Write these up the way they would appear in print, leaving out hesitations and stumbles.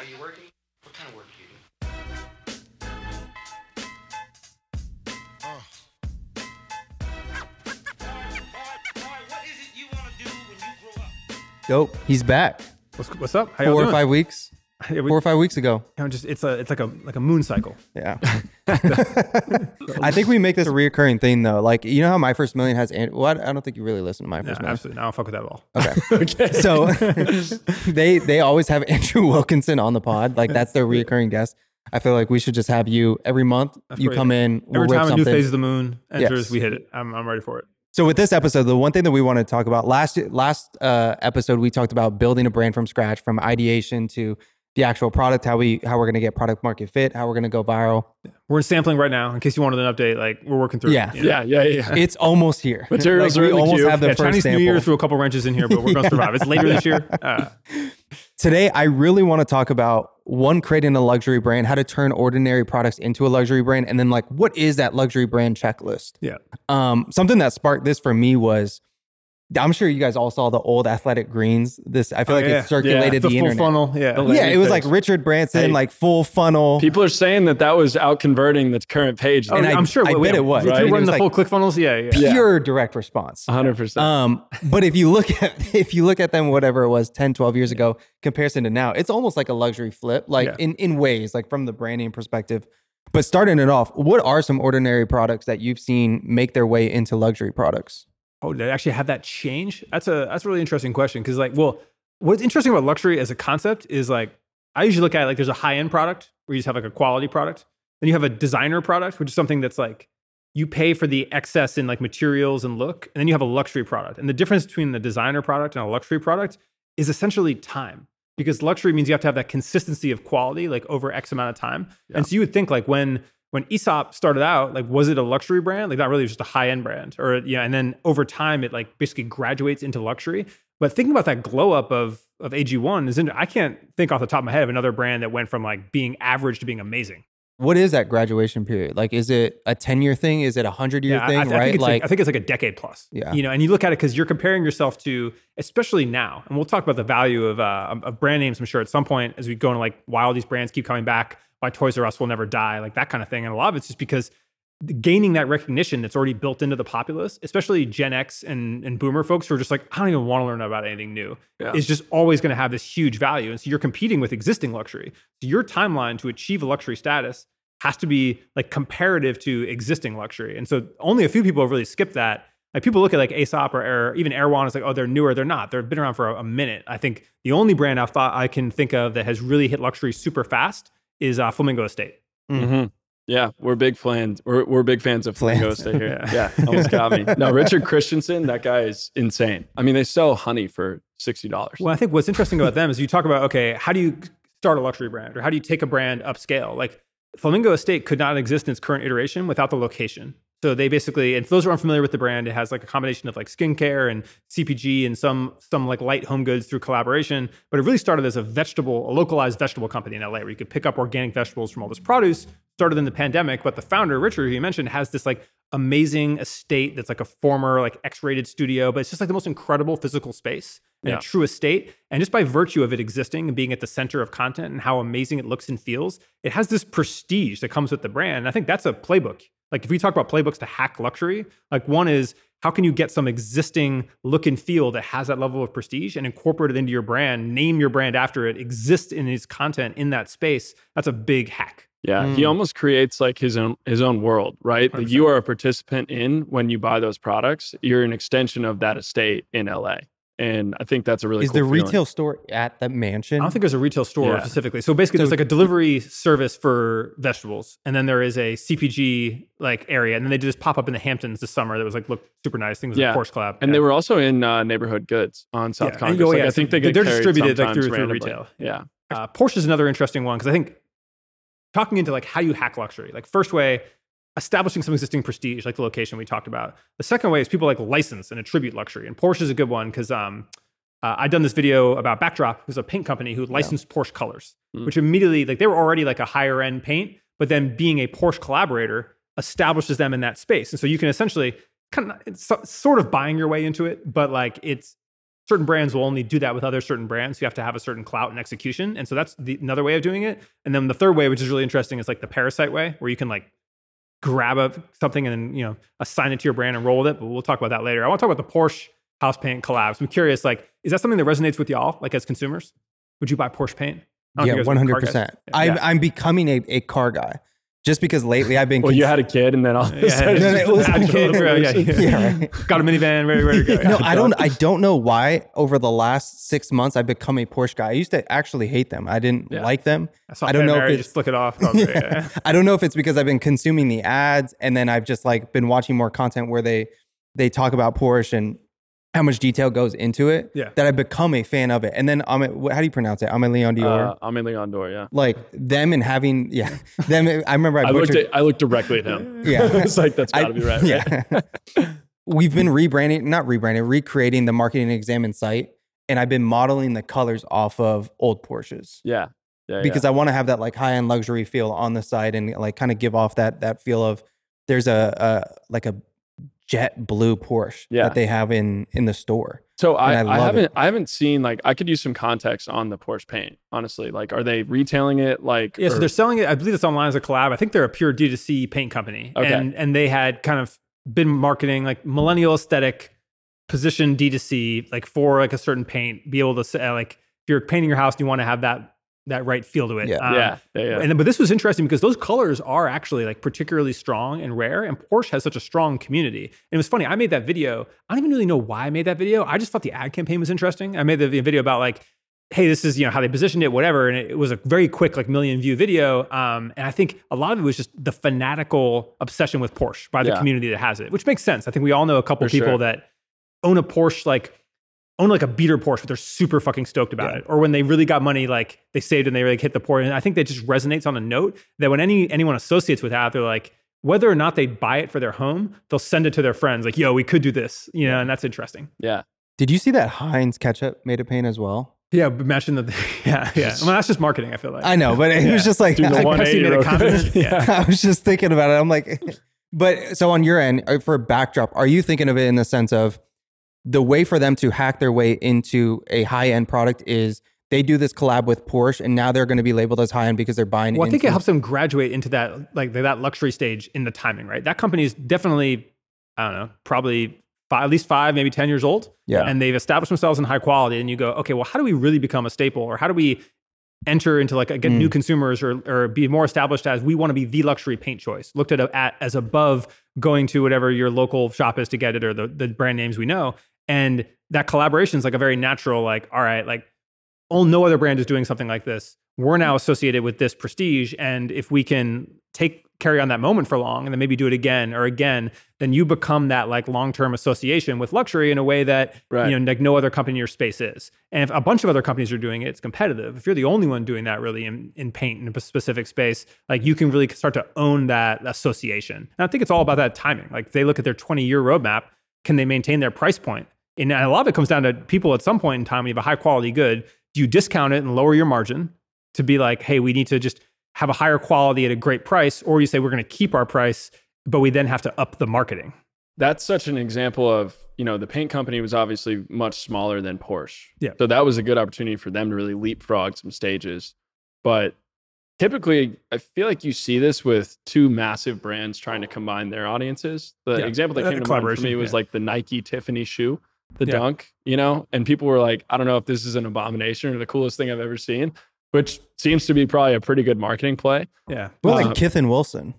Are you working? What kind of work do you do? What is it you want to do when you grow up? Dope. He's back. What's up? How y'all doing? 5 weeks. Yeah, 4 or 5 weeks ago. Just it's like a moon cycle. Yeah. I think we make this a reoccurring thing though. Like, you know how My First Million has I don't think you really listen to My First Million. Absolutely. I don't fuck with that at all. Okay. Okay. So they always have Andrew Wilkinson on the pod. Like that's their reoccurring guest. I feel like we should just have you every month. That's you come in. Every time a new phase of the moon enters, yes. We hit it. I'm ready for it. So with this episode, the one thing that we want to talk about, last episode, we talked about building a brand from scratch, from ideation to the actual product, how we're going to get product market fit, how we're going to go viral. We're in sampling right now. In case you wanted an update, like we're working through. Yeah, it, you know? Yeah. It's almost here. Materials like, are really almost cute. Have the first Chinese sample. New Year threw a couple wrenches in here, but we're going to survive. It's later this year. Today, I really want to talk about creating a luxury brand, how to turn ordinary products into a luxury brand, and then like what is that luxury brand checklist? Yeah. Something that sparked this for me was, I'm sure you guys all saw the old Athletic Greens. It circulated the internet. Full funnel. Yeah, it was like Richard Branson, like full funnel. People are saying that was out converting the current page. And I'm sure. I bet it was. Right? If you run the full ClickFunnels, yeah. Pure direct response. 100%. But if you look at them, whatever it was, 10, 12 years ago, comparison to now, it's almost like a luxury flip, in ways, like from the branding perspective. But starting it off, what are some ordinary products that you've seen make their way into luxury products? Oh, they actually have that change? That's a really interesting question. Because what's interesting about luxury as a concept is like, I usually look at it like there's a high-end product where you just have like a quality product. Then you have a designer product, which is something that's like, you pay for the excess in like materials and look. And then you have a luxury product. And the difference between the designer product and a luxury product is essentially time. Because luxury means you have to have that consistency of quality, like over X amount of time. Yeah. And so you would think like when Aesop started out, like, was it a luxury brand? Like, not really, it was just a high-end brand. And then over time, it like basically graduates into luxury. But thinking about that glow-up of AG1, I can't think off the top of my head of another brand that went from like being average to being amazing. What is that graduation period? Like, is it a 10-year thing? Is it a 100-year thing? I think it's like, I think it's like a decade plus. Yeah. You know, and you look at it because you're comparing yourself to, especially now, and we'll talk about the value of brand names, I'm sure, at some point as we go into like why all these brands keep coming back, why Toys R Us will never die, like that kind of thing. And a lot of it's just because gaining that recognition that's already built into the populace, especially Gen X and Boomer folks who are just like, I don't even want to learn about anything new. Yeah. It's just always going to have this huge value. And so you're competing with existing luxury. So your timeline to achieve a luxury status has to be like comparative to existing luxury. And so only a few people have really skipped that. Like people look at like Aesop or even Air One, it's like, oh, they're newer. They're not. They've been around for a minute. I think the only brand I can think of that has really hit luxury super fast is Flamingo Estate. Mm-hmm. Yeah, we're big fans. We're big fans of Flamingo Estate here. Yeah, almost got me. No, Richard Christensen, that guy is insane. I mean, they sell honey for $60. Well, I think what's interesting about them is you talk about, okay, how do you start a luxury brand or how do you take a brand upscale? Like Flamingo Estate could not exist in its current iteration without the location. So they basically, and for those who are unfamiliar with the brand, it has like a combination of like skincare and CPG and some like light home goods through collaboration. But it really started as a localized vegetable company in LA where you could pick up organic vegetables from all this produce. Started in the pandemic, but the founder, Richard, who you mentioned, has this like amazing estate that's like a former like X-rated studio, but it's just like the most incredible physical space and a true estate. And just by virtue of it existing and being at the center of content and how amazing it looks and feels, it has this prestige that comes with the brand. And I think that's a playbook. Like if we talk about playbooks to hack luxury, like one is how can you get some existing look and feel that has that level of prestige and incorporate it into your brand, name your brand after it, exist in its content in that space. That's a big hack. Yeah. Mm. He almost creates like his own world, right? 100%. That you are a participant in when you buy those products. You're an extension of that estate in LA. And I think that's a really cool feeling. Is there a retail store at the mansion? I don't think there's a retail store specifically. So basically there's like a delivery service for vegetables. And then there is a CPG like area. And then they did this pop up in the Hamptons this summer that was like, looked super nice. Things like Porsche collab. And they were also in neighborhood goods on South Congress. Oh, yeah. I think they're distributed like through retail. Yeah. Porsche is another interesting one. Because I think talking into like how you hack luxury, like first way, establishing some existing prestige, like the location we talked about. The second way is people like license and attribute luxury. And Porsche is a good one because I'd done this video about Backdrop, who's a paint company who licensed Porsche colors, which immediately, like they were already like a higher end paint, but then being a Porsche collaborator establishes them in that space. And so you can essentially kind of, it's sort of buying your way into it, but like it's certain brands will only do that with other certain brands. You have to have a certain clout and execution. And so that's another way of doing it. And then the third way, which is really interesting, is like the parasite way, where you can like grab up something and then, you know, assign it to your brand and roll with it. But we'll talk about that later. I want to talk about the Porsche house paint collabs. I'm curious, like, is that something that resonates with y'all, like as consumers? Would you buy Porsche paint? Yeah, 100%. I'm becoming a car guy. Just because lately I've been... Well, you had a kid and then all... Got a minivan, ready to go. No, I don't know why over the last 6 months I've become a Porsche guy. I used to actually hate them. I didn't like them. I don't know if it's... Just flick it off. I don't know if it's because I've been consuming the ads and then I've just like been watching more content where they talk about Porsche and how much detail goes into it, that I've become a fan of it. And then, how do you pronounce it? Armin Leon Dior. Armin Leon Dior, yeah. Like them and having, them. I remember I looked directly at him. Yeah. It's like, that's gotta be right. Yeah. Right? We've been recreating the Marketing Examine site. And I've been modeling the colors off of old Porsches. Yeah. Because I want to have that like high-end luxury feel on the side and like kind of give off that feel of there's a jet blue Porsche that they have in the store. So I haven't seen, like, I could use some context on the Porsche paint, honestly. Like, are they retailing it? Like, so they're selling it. I believe it's online as a collab. I think they're a pure D2C paint company. Okay. And they had kind of been marketing like millennial aesthetic, position D2C, like for like a certain paint, be able to say, like, if you're painting your house, you want to have that right feel to it. But this was interesting because those colors are actually like particularly strong and rare, and Porsche has such a strong community. And it was funny, I made that video. I don't even really know why I made that video. I just thought the ad campaign was interesting. I made the video about like, hey, this is, you know, how they positioned it, whatever. And it was a very quick, like, 1 million view video. And I think a lot of it was just the fanatical obsession with Porsche by the community that has it, which makes sense. I think we all know a couple people that own like a beater Porsche, but they're super fucking stoked about it. Or when they really got money, like they saved and they really hit the Porsche. And I think that just resonates on a note that when anyone associates with that, they're like, whether or not they buy it for their home, they'll send it to their friends. Like, yo, we could do this, you know, and that's interesting. Yeah. Did you see that Heinz ketchup made a paint as well? Yeah, but imagine that. Yeah. Well, that's just marketing, I feel like. I know, but it was just like, dude, I was just thinking about it. I'm like, but so on your end, for Backdrop, are you thinking of it in the sense of, the way for them to hack their way into a high-end product is they do this collab with Porsche and now they're going to be labeled as high-end because they're buying it. Well, I think it helps them graduate into that, like that luxury stage in the timing, right? That company is definitely, I don't know, probably at least 5, maybe 10 years old. Yeah. And they've established themselves in high quality and you go, okay, well, how do we really become a staple, or how do we enter into like, again, new consumers or be more established as we want to be the luxury paint choice, looked at as above going to whatever your local shop is to get it, or the brand names we know. And that collaboration is like a very natural, like, all right, like, oh, no other brand is doing something like this. We're now associated with this prestige. And if we can carry on that moment for long and then maybe do it again or again, then you become that like long-term association with luxury in a way that, you know, like no other company in your space is. And if a bunch of other companies are doing it, it's competitive. If you're the only one doing that really in paint in a specific space, like you can really start to own that association. And I think it's all about that timing. Like they look at their 20-year roadmap, can they maintain their price point? And a lot of it comes down to people at some point in time, when you have a high quality good, do you discount it and lower your margin to be like, hey, we need to just have a higher quality at a great price, or you say we're going to keep our price, but we then have to up the marketing. That's such an example of, you know, the paint company was obviously much smaller than Porsche. Yeah. So that was a good opportunity for them to really leapfrog some stages. But typically, I feel like you see this with two massive brands trying to combine their audiences. The example that came to mind for me was like the Nike Tiffany shoe, the Dunk, you know, and people were like, I don't know if this is an abomination or the coolest thing I've ever seen, which seems to be probably a pretty good marketing play. Yeah. Well, like Kith and Wilson.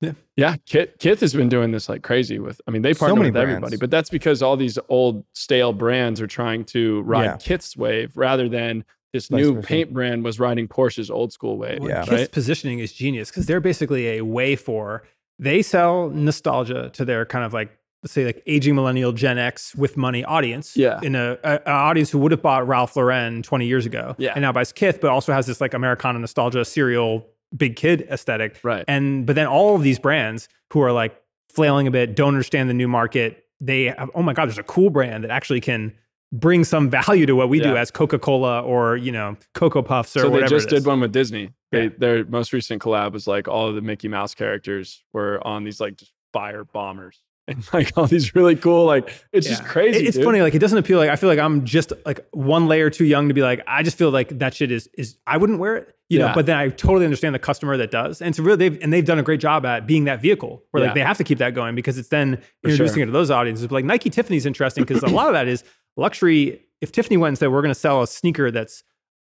Yeah. Yeah. Kith has been doing this like crazy with, I mean, they partner with everybody, but that's because all these old stale brands are trying to ride Kith's wave rather than this new paint brand was riding Porsche's old school wave. Well, yeah. Kith's positioning is genius because they're basically a way for, they sell nostalgia to their kind of like, let's say like aging millennial Gen X with money audience in an audience who would have bought Ralph Lauren 20 years ago and now buys Kith, but also has this like Americana nostalgia, cereal, big kid aesthetic. Right. But then all of these brands who are like flailing a bit, don't understand the new market. They have, oh my God, there's a cool brand that actually can bring some value to what we do as Coca-Cola or, you know, Cocoa Puffs or whatever. So they just did one with Disney. Their most recent collab was like all of the Mickey Mouse characters were on these like just fire bombers. and like all these really cool, like, it's just crazy. It's funny. Like, it doesn't appeal. Like, I feel like I'm just like one layer too young to be like, I just feel like that shit is I wouldn't wear it, you know, but then I totally understand the customer that does. And so really they've done a great job at being that vehicle where like they have to keep that going because it's then introducing it to those audiences. But like Nike Tiffany's interesting because a lot of that is luxury. If Tiffany went and said, we're going to sell a sneaker that's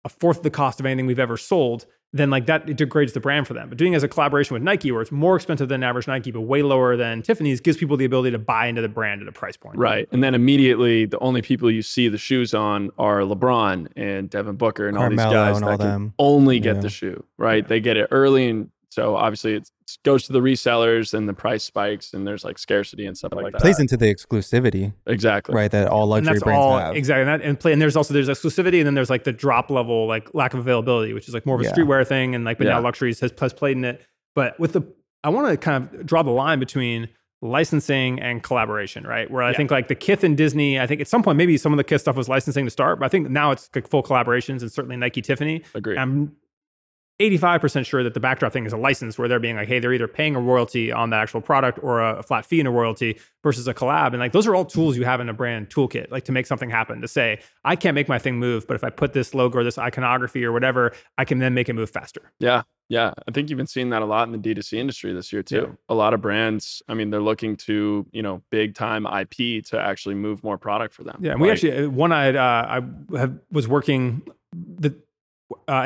a fourth the cost of anything we've ever sold, then like that, it degrades the brand for them. But doing it as a collaboration with Nike, where it's more expensive than average Nike, but way lower than Tiffany's, gives people the ability to buy into the brand at a price point. Right. And then immediately the only people you see the shoes on are LeBron and Devin Booker and Carmelo, all these guys that can only get the shoe, right? Yeah. They get it early. And so obviously it goes to the resellers and the price spikes and there's like scarcity and stuff like that. Plays into the exclusivity. Exactly. Right. That all luxury brands have. Exactly. And there's exclusivity and then there's like the drop level, like lack of availability, which is like more of a streetwear thing. And like, but now luxuries has played in it. But I want to kind of draw the line between licensing and collaboration, right? Where I think like the Kith and Disney, I think at some point, maybe some of the Kith stuff was licensing to start, but I think now it's like full collaborations and certainly Nike, Tiffany. Agreed. 85% sure that the Backdrop thing is a license where they're being like, hey, they're either paying a royalty on the actual product or a flat fee and a royalty versus a collab. And like, those are all tools you have in a brand toolkit, like to make something happen, to say, I can't make my thing move, but if I put this logo or this iconography or whatever, I can then make it move faster. Yeah. Yeah. I think you've been seeing that a lot in the D2C industry this year too. Yeah. A lot of brands, I mean, they're looking to, big time IP to actually move more product for them. Yeah. And we was working in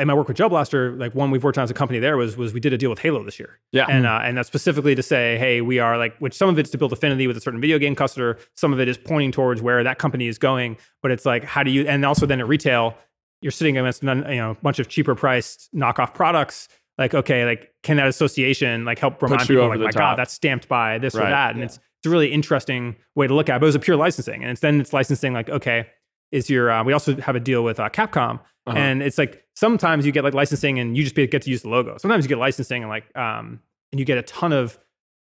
my work with Gel Blaster, like one we've worked on as a company there was we did a deal with Halo this year. Yeah. And that's specifically to say, hey, we are like, which some of it's to build affinity with a certain video game customer. Some of it is pointing towards where that company is going, but it's like, how do you, and also then at retail, you're sitting against a bunch of cheaper priced knockoff products. Like, okay, like can that association like help remind people like, my God, that's stamped by this or that. And it's a really interesting way to look at it, but it was a pure licensing. And it's licensing like, okay, is your, we also have a deal with Capcom. Uh-huh. And it's like, sometimes you get like licensing and you just get to use the logo. Sometimes you get licensing and like, and you get a ton of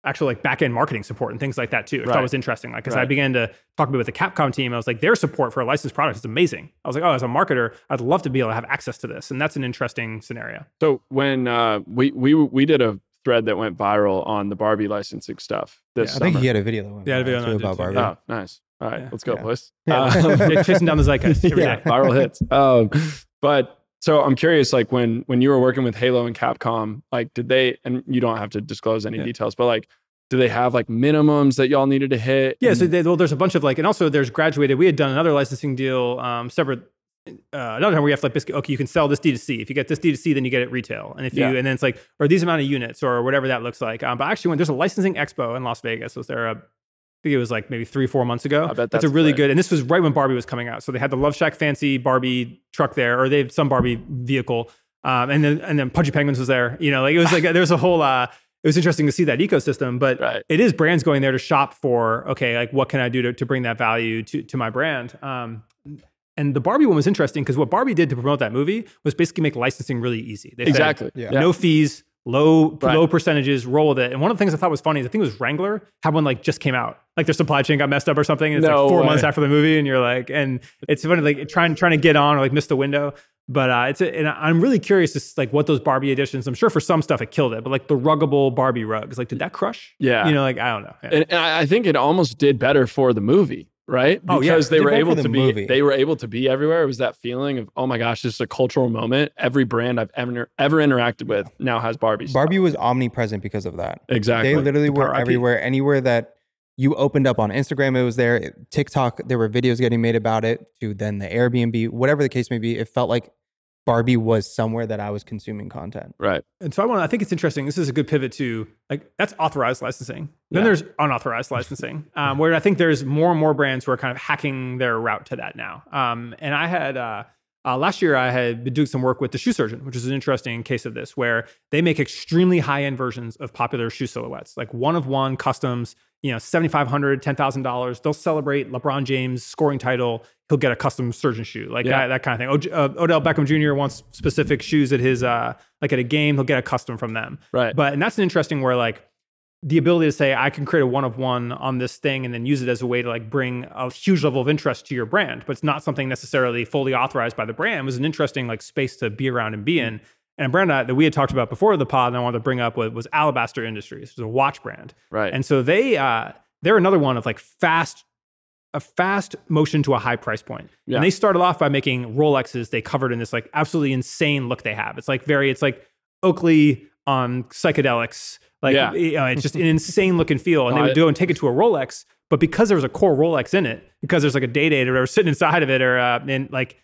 actual like back-end marketing support and things like that too. Which I thought was interesting. Like, cause I began to talk a bit with the Capcom team. I was like, their support for a licensed product is amazing. I was like, oh, as a marketer, I'd love to be able to have access to this. And that's an interesting scenario. So when we did a thread that went viral on the Barbie licensing stuff this summer. I think he had a video that went viral about Barbie. Oh, nice. All right, let's go, boys. Chasing down the zeitgeist every day. Viral hits. But so I'm curious, like when you were working with Halo and Capcom, like did they, and you don't have to disclose any details, but like, do they have like minimums that y'all needed to hit? Yeah, there's a bunch of like, and also there's graduated. We had done another licensing deal separate. Another time where you have to like basically, okay, you can sell this D2C. If you get this D2C, then you get it retail. And if you, and then it's like, or these amount of units or whatever that looks like. But actually when there's a licensing expo in Las Vegas, was there a, I think it was like maybe 3-4 months ago. I bet that's a really good, and this was right when Barbie was coming out. So they had the Love Shack fancy Barbie truck there, or they had some Barbie vehicle. And then Punchy Penguins was there. You know, like it was like there's a whole it was interesting to see that ecosystem, but it is brands going there to shop for, okay, like what can I do to bring that value to my brand? And the Barbie one was interesting because what Barbie did to promote that movie was basically make licensing really easy. They said, no fees. Low percentages, roll with it. And one of the things I thought was funny is I think it was Wrangler had one like just came out. Like their supply chain got messed up or something. And it's like 4 months after the movie and you're like, and it's funny, like trying to get on or like miss the window. But and I'm really curious to like what those Barbie editions, I'm sure for some stuff it killed it, but like the ruggable Barbie rugs, like did that crush? Yeah. You know, like, I don't know. Yeah. And I think it almost did better for the movie. Right? Because they were able to be everywhere. It was that feeling of, oh my gosh, this is a cultural moment. Every brand I've ever interacted with now has Barbie. Barbie was omnipresent because of that. Exactly. They literally were everywhere. Anywhere that you opened up on Instagram, it was there. TikTok, there were videos getting made about it, to then the Airbnb, whatever the case may be. It felt like Barbie was somewhere that I was consuming content. Right. And so I think it's interesting. This is a good pivot to like, that's authorized licensing. Then there's unauthorized licensing, where I think there's more and more brands who are kind of hacking their route to that now. And I had, last year I had been doing some work with the Shoe Surgeon, which is an interesting case of this, where they make extremely high-end versions of popular shoe silhouettes, like one-of-one customs, $7,500, $10,000. They'll celebrate LeBron James' scoring title. He'll get a custom surgeon shoe, like that kind of thing. Odell Beckham Jr. wants specific shoes at his, like at a game, he'll get a custom from them. Right. But, and that's an interesting where like the ability to say, I can create a one-of-one on this thing and then use it as a way to like bring a huge level of interest to your brand, but it's not something necessarily fully authorized by the brand. It was an interesting like space to be around and be in. And a brand that we had talked about before the pod and I wanted to bring up was Alabaster Industries, which is a watch brand. Right. And so They're another one of like a fast motion to a high price point. Yeah. And they started off by making Rolexes they covered in this like absolutely insane look they have. It's like Oakley on psychedelics. It's just an insane look and feel. And they would go and take it to a Rolex, but because there was a core Rolex in it, because there's like a day date or whatever sitting inside of it, or and like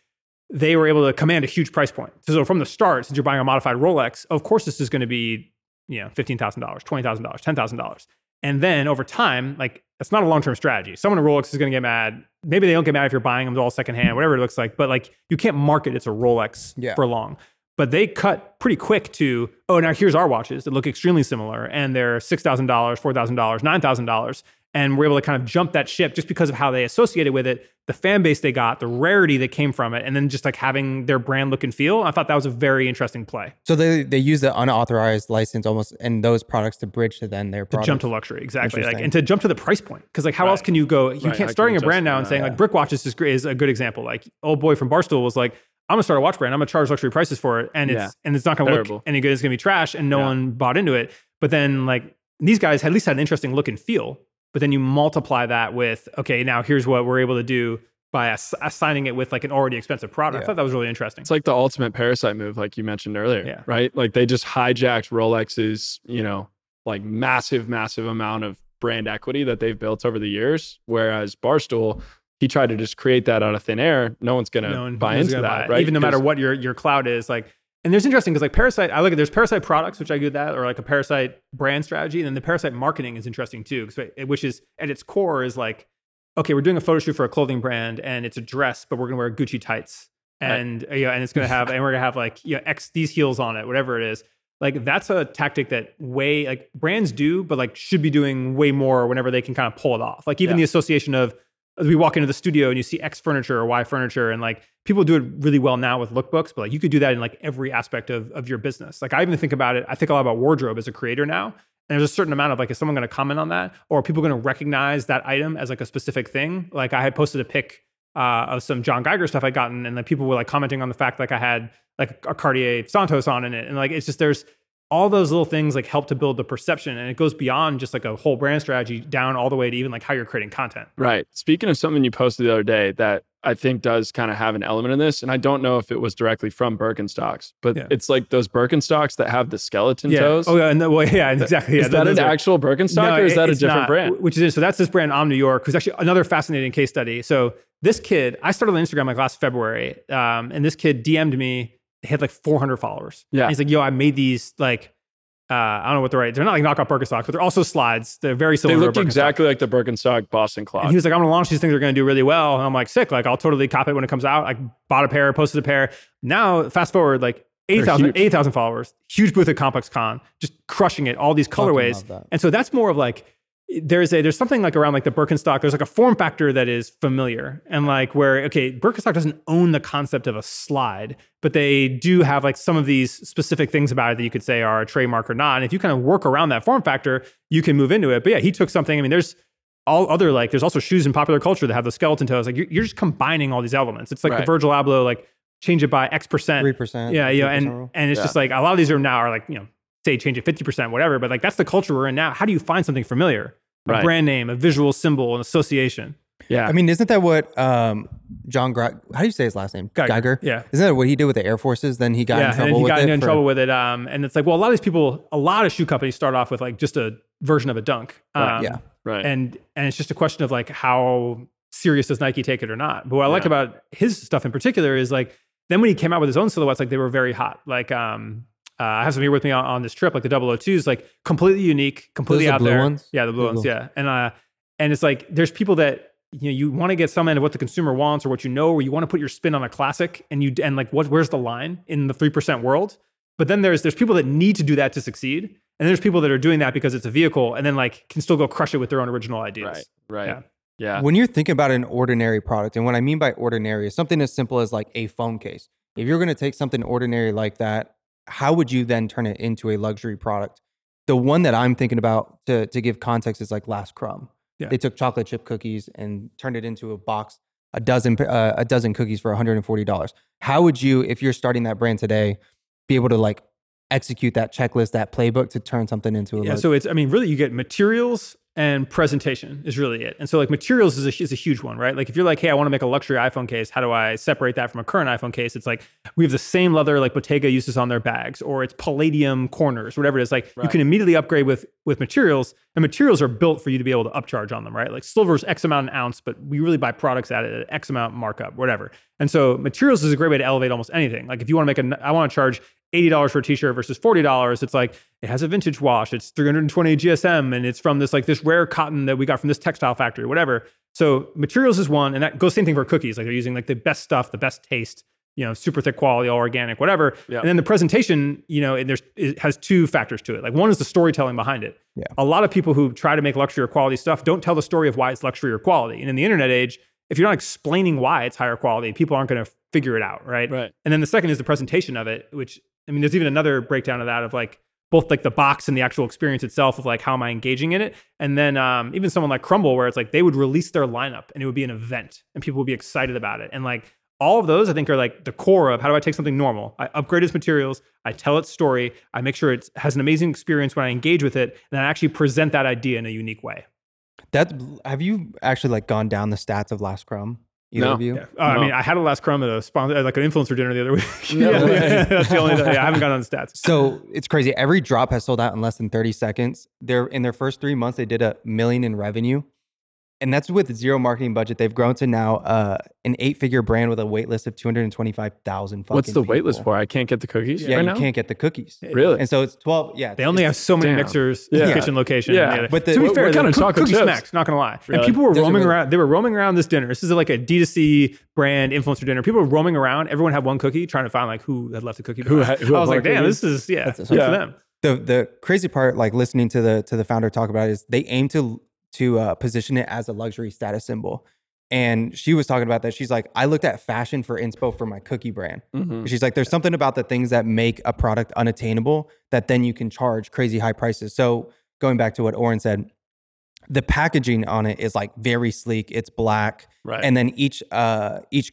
they were able to command a huge price point. So from the start, since you're buying a modified Rolex, of course this is going to be, you know, $15,000, $20,000, $10,000. And then over time, like it's not a long-term strategy. Someone at Rolex is going to get mad. Maybe they don't get mad if you're buying them all secondhand, whatever it looks like. But like you can't market it's a Rolex for long. But they cut pretty quick to, oh, now here's our watches that look extremely similar. And they're $6,000, $4,000, $9,000. And we're able to kind of jump that ship just because of how they associated with it, the fan base they got, the rarity that came from it, and then just like having their brand look and feel. I thought that was a very interesting play. So they use the unauthorized license almost in those products to bridge to then their products. To jump to luxury, exactly. Like, and to jump to the price point. Because like how else can you go? You can't, starting a brand now and saying like Brick Watches is a good example. Like old boy from Barstool was like, I'm gonna start a watch brand. I'm gonna charge luxury prices for it, and it's not gonna look any good. It's gonna be trash, and no one bought into it. But then like these guys at least had an interesting look and feel. But then you multiply that with now here's what we're able to do by assigning it with like an already expensive product. I thought that was really interesting. It's like the ultimate parasite move, like you mentioned earlier, right? Like they just hijacked Rolex's, you know, like massive amount of brand equity that they've built over the years, whereas Barstool. He tried to just create that out of thin air. No one's gonna buy into that. Right? Even no matter what your cloud is like. And there's interesting because like Parasite, I look at there's Parasite products, which I do that, or like a Parasite brand strategy, and then the Parasite marketing is interesting too, which is at its core is like, okay, we're doing a photo shoot for a clothing brand, and it's a dress, but we're gonna wear Gucci tights, and and it's gonna have, and we're gonna have like X these heels on it, whatever it is. Like that's a tactic that way like brands do, but like should be doing way more whenever they can kind of pull it off. Like even the association of as we walk into the studio and you see X furniture or Y furniture, and like people do it really well now with lookbooks, but like you could do that in like every aspect of your business. Like I even think about it, I think a lot about wardrobe as a creator now. And there's a certain amount of like, is someone going to comment on that? Or are people going to recognize that item as like a specific thing? Like I had posted a pic of some John Geiger stuff I'd gotten, and like people were like commenting on the fact like I had like a Cartier Santos on in it. And like, it's just, there's all those little things like help to build the perception, and it goes beyond just like a whole brand strategy down all the way to even like how you're creating content. Right. Speaking of something you posted the other day that I think does kind of have an element in this, and I don't know if it was directly from Birkenstocks, but it's like those Birkenstocks that have the skeleton toes. Oh, yeah. And exactly. Is that an actual Birkenstock or is that a different brand? Which is, so that's this brand, Om New York, who's actually another fascinating case study. So this kid, I started on Instagram like last February, and this kid DM'd me. He had like 400 followers. Yeah. And he's like, yo, I made these like, I don't know what they're right. They're not like knockout Birkenstocks, but they're also slides. They're very similar. They looked exactly like the Birkenstock Boston Clog. And he was like, I'm going to launch these things. They're going to do really well. And I'm like, sick. Like I'll totally cop it when it comes out. Like bought a pair, posted a pair. Now fast forward, like 8,000 followers, huge booth at Complex Con, just crushing it, all these colorways. And so that's more of like, there's something like around like the Birkenstock, there's like a form factor that is familiar, and like where, Birkenstock doesn't own the concept of a slide, but they do have like some of these specific things about it that you could say are a trademark or not. And if you kind of work around that form factor, you can move into it. But yeah, he took something, I mean, there's also shoes in popular culture that have the skeleton toes. Like you're just combining all these elements. It's like the Virgil Abloh, like change it by X percent. 3%. Yeah. You know, and it's just like, a lot of these are like, you know, say change it 50%, whatever, but like that's the culture we're in now. How do you find something familiar? A brand name, a visual symbol, an association. Yeah. I mean, isn't that what John how do you say his last name? Geiger. Yeah. Isn't that what he did with the Air Forces? Then he got in trouble with it. Yeah, he got in trouble with it. And it's like, well, a lot of shoe companies start off with like just a version of a dunk. And it's just a question of like, how serious does Nike take it or not? But what I like about his stuff in particular is like, then when he came out with his own silhouettes, like they were very hot. Like, I have some here with me on this trip, like the 002s, like completely unique, completely out there. Ones? Yeah, the blue ones. Yeah. And it's like, there's people that, you know, you want to get some end of what the consumer wants or what you know, or you want to put your spin on a classic and like, where's the line in the 3% world? But then there's people that need to do that to succeed. And there's people that are doing that because it's a vehicle and then like can still go crush it with their own original ideas. Right. Yeah. When you're thinking about an ordinary product, and what I mean by ordinary is something as simple as like a phone case. If you're going to take something ordinary like that, how would you then turn it into a luxury product? The one that I'm thinking about to give context is like Last Crumb. Yeah. They took chocolate chip cookies and turned it into a box, a dozen cookies for $140. How would you, if you're starting that brand today, be able to like execute that checklist, that playbook to turn something into a luxury? So it's, I mean, really you get materials, and presentation is really it. And so like materials is a huge one, right? Like if you're like, hey, I want to make a luxury iPhone case, how do I separate that from a current iPhone case? It's like, we have the same leather like Bottega uses on their bags, or it's palladium corners, whatever it is. Like right. You can immediately upgrade with materials, and materials are built for you to be able to upcharge on them, right? Like silver's X amount an ounce, but we really buy products at an X amount markup, whatever. And so materials is a great way to elevate almost anything. Like if you want to make I want to charge $80 for a t-shirt versus $40. It's like, it has a vintage wash. It's 320 GSM. And it's from this rare cotton that we got from this textile factory, whatever. So materials is one. And that goes same thing for cookies. Like they're using like the best stuff, the best taste, super thick quality, all organic, whatever. Yeah. And then the presentation, it has two factors to it. Like one is the storytelling behind it. Yeah. A lot of people who try to make luxury or quality stuff don't tell the story of why it's luxury or quality. And in the internet age, if you're not explaining why it's higher quality, people aren't going to figure it out. Right. And then the second is the presentation of it, which there's even another breakdown of that of like both like the box and the actual experience itself of like, how am I engaging in it? And then even someone like Crumbl, where it's like, they would release their lineup and it would be an event and people would be excited about it. And like all of those I think are like the core of how do I take something normal? I upgrade its materials, I tell its story, I make sure it has an amazing experience when I engage with it, and I actually present that idea in a unique way. Have you actually like gone down the stats of Last Crumb? Either of you? Yeah. No. I had a Last Crumb at a sponsor, like an influencer dinner the other week. That's the only. I haven't gotten on the stats. So it's crazy. Every drop has sold out in less than 30 seconds. In their first 3 months, they did $1 million in revenue, and that's with zero marketing budget. They've grown to now an 8-figure brand with a wait list of 225,000. What's the wait list for? I can't get the cookies. Yeah, right now? Can't get the cookies. Really? And so it's 12. Yeah, they only have so many mixers. Yeah. Kitchen location. Yeah, but to be fair, kind of chocolate cookie smacks. Not gonna lie. Really? And people were roaming around. They were roaming around this dinner. This is like a D2C brand influencer dinner. People were roaming around. Everyone had one cookie, trying to find like who had left the cookie. I was like, damn, this is good for them. The crazy part, like listening to the founder talk about it, is they aim to position it as a luxury status symbol. And she was talking about that. She's like, I looked at fashion for inspo for my cookie brand. Mm-hmm. She's like, there's something about the things that make a product unattainable that then you can charge crazy high prices. So going back to what Oren said, the packaging on it is like very sleek. It's black. Right. And then each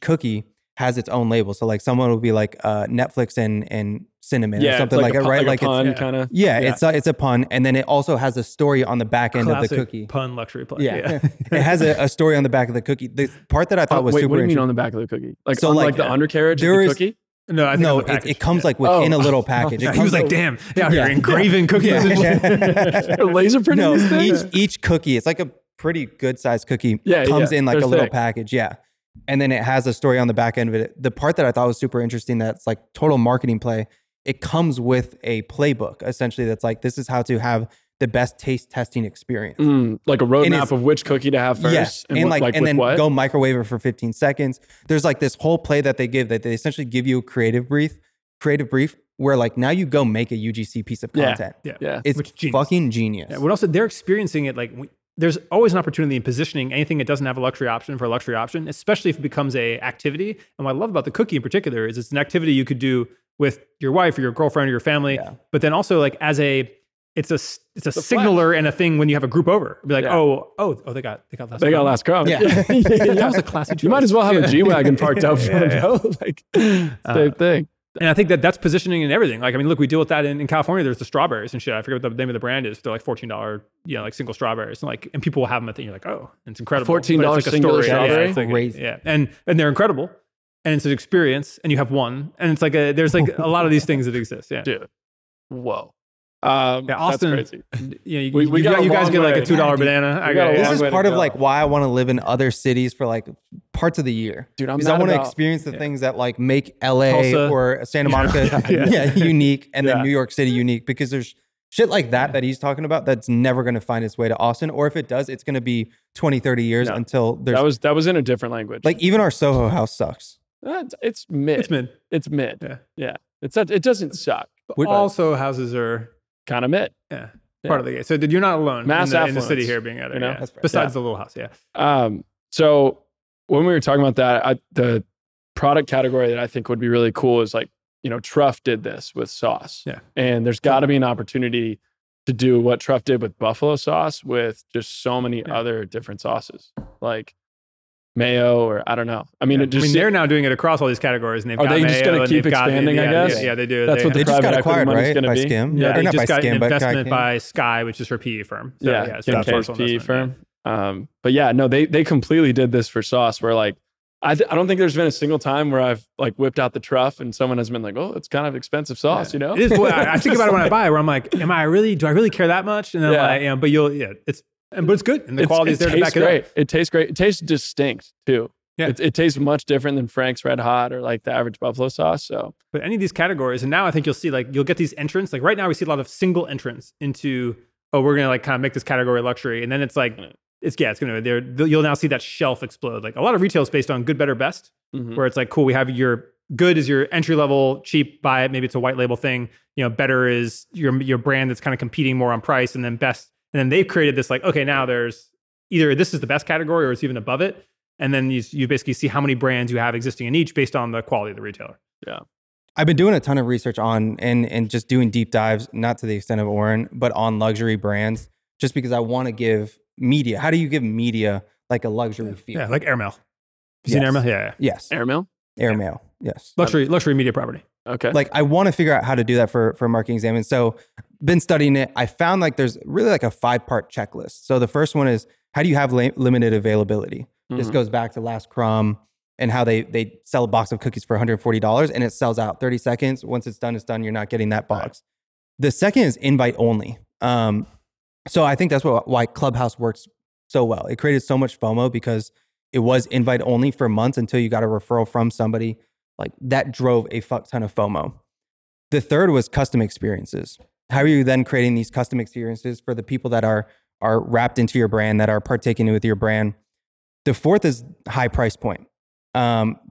cookie has its own label. So like someone will be like Netflix and cinnamon or something like that, right? Like a pun, kind of. Yeah, it's a pun. And then it also has a story on the back end of the cookie. Pun luxury play. Yeah. It has a story on the back of the cookie. The part that I thought was super interesting. What do you mean on the back of the cookie? Like so like the undercarriage of the cookie? No, I think it comes like within a little package. He was like, damn, you're engraving cookies. Laser printing this thing? Each cookie, it's like a pretty good sized cookie. Yeah, comes in like a little package. Yeah. And then it has a story on the back end of it. The part that I thought was super interesting, that's like total marketing play. It comes with a playbook, essentially, that's like, this is how to have the best taste testing experience. Like a roadmap of which cookie to have first. Yes. And then go microwave it for 15 seconds. There's like this whole play that they give, that they essentially give you a creative brief where like now you go make a UGC piece of content. Yeah. It's fucking genius. Yeah. But also they're experiencing it like... There's always an opportunity in positioning anything that doesn't have a luxury option for a luxury option, especially if it becomes a activity. And what I love about the cookie in particular is it's an activity you could do with your wife or your girlfriend or your family, but then also like as it's a signaler flash. And a thing when you have a group over. Be like, oh, they got Last Crumb. Yeah. That was a classy choice. You might as well have a G-Wagon parked out front. Like same thing. And I think that's positioning and everything. Like, look, we deal with that in California. There's the strawberries and shit. I forget what the name of the brand is. They're like $14, like single strawberries. And like, and people will have them at the, you're like, oh, and it's incredible. $14 like single strawberry. Yeah, crazy. Yeah. And they're incredible. And it's an experience. And you have one. And it's like, there's like a lot of these things that exist. Yeah. Dude. Whoa. Austin, that's crazy. You guys get like a $2 banana. This is part of like why I want to live in other cities for like parts of the year. Dude, because I want to experience the things that like make LA Tulsa, or Santa Monica unique, and then New York City unique, because there's shit like that he's talking about that's never going to find its way to Austin, or if it does, it's going to be 20, 30 years until there's... That was in a different language. Like even our Soho house sucks. It's mid. It's mid. Yeah. It doesn't suck. All Soho houses are... kind of mid. Yeah. Part of the game. So you're not alone in the city here being out there. Besides the little house. Yeah. So when we were talking about that, the product category that I think would be really cool is like, Truff did this with sauce. Yeah. And there's got to be an opportunity to do what Truff did with buffalo sauce with just so many other different sauces. Like mayo, or I don't know. I mean, they're now doing it across all these categories, and they've got mayo. Are they just going to keep expanding, I guess? Yeah, they do. That's what they just got acquired, right? By Skim? Yeah, they just got an investment by Sky, which is her PE firm. Yeah, that's her PE firm. But yeah, no, they completely did this for sauce, where like, I don't think there's been a single time where I've like whipped out the Truff and someone has been like, oh, it's kind of expensive sauce, you know? It is. I think about it when I buy it, where I'm like, do I really care that much? And then like, but but it's good. And the quality is there to back it up. It tastes great. It tastes distinct too. Yeah. It tastes much different than Frank's Red Hot or like the average buffalo sauce. So, but any of these categories, and now I think you'll see like, you'll get these entrants. Like right now we see a lot of single entrants into, oh, we're going to like kind of make this category luxury. And then it's like, it's going to, you'll now see that shelf explode. Like a lot of retail is based on good, better, best, where it's like, cool, we have your good is your entry level, cheap, buy it. Maybe it's a white label thing. You know, better is your brand that's kind of competing more on price, and then best. And then they've created this like, okay, now there's either this is the best category or it's even above it. And then you basically see how many brands you have existing in each based on the quality of the retailer. Yeah. I've been doing a ton of research on and just doing deep dives, not to the extent of Oren, but on luxury brands, just because I want to give media. How do you give media like a luxury feel? Yeah, like Airmail. You seen Airmail? Yeah. Yes. Airmail. Yeah. Yes. Luxury media property. Okay. Like I want to figure out how to do that for Marketing Examine. So been studying it. I found like there's really like a 5-part checklist. So the first one is, how do you have limited availability? This goes back to Last Crumb and how they sell a box of cookies for $140 and it sells out 30 seconds. Once it's done, it's done. You're not getting that box. Right. The second is invite only. So I think that's why Clubhouse works so well. It created so much FOMO because it was invite only for months until you got a referral from somebody. Like that drove a fuck ton of FOMO. The third was custom experiences. How are you then creating these custom experiences for the people that are wrapped into your brand, that are partaking with your brand? The fourth is high price point.